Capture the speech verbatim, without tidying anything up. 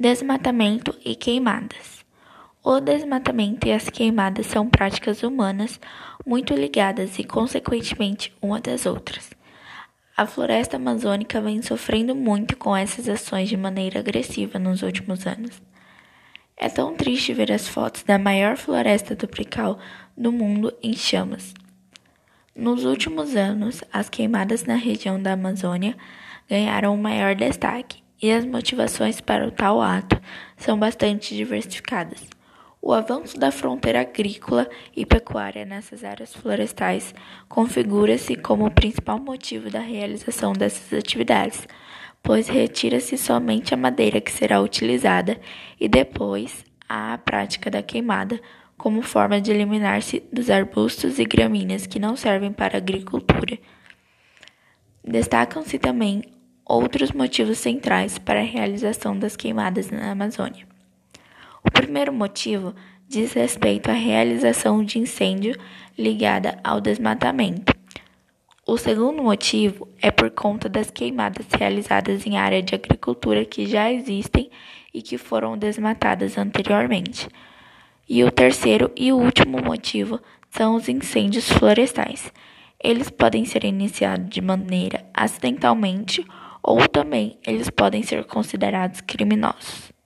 desmatamento e queimadas. O desmatamento e as queimadas são práticas humanas muito ligadas e, consequentemente, uma das outras. A floresta amazônica vem sofrendo muito com essas ações de maneira agressiva nos últimos anos. É tão triste ver as fotos da maior floresta tropical do mundo em chamas. Nos últimos anos, as queimadas na região da Amazônia ganharam o maior destaque e as motivações para o tal ato são bastante diversificadas. O avanço da fronteira agrícola e pecuária nessas áreas florestais configura-se como o principal motivo da realização dessas atividades, pois retira-se somente a madeira que será utilizada e depois há a prática da queimada, como forma de eliminar-se dos arbustos e gramíneas que não servem para a agricultura. Destacam-se também outros motivos centrais para a realização das queimadas na Amazônia. O primeiro motivo diz respeito à realização de incêndio ligada ao desmatamento. O segundo motivo é por conta das queimadas realizadas em áreas de agricultura que já existem e que foram desmatadas anteriormente. E o terceiro e último motivo são os incêndios florestais. Eles podem ser iniciados de maneira acidentalmente ou também eles podem ser considerados criminosos.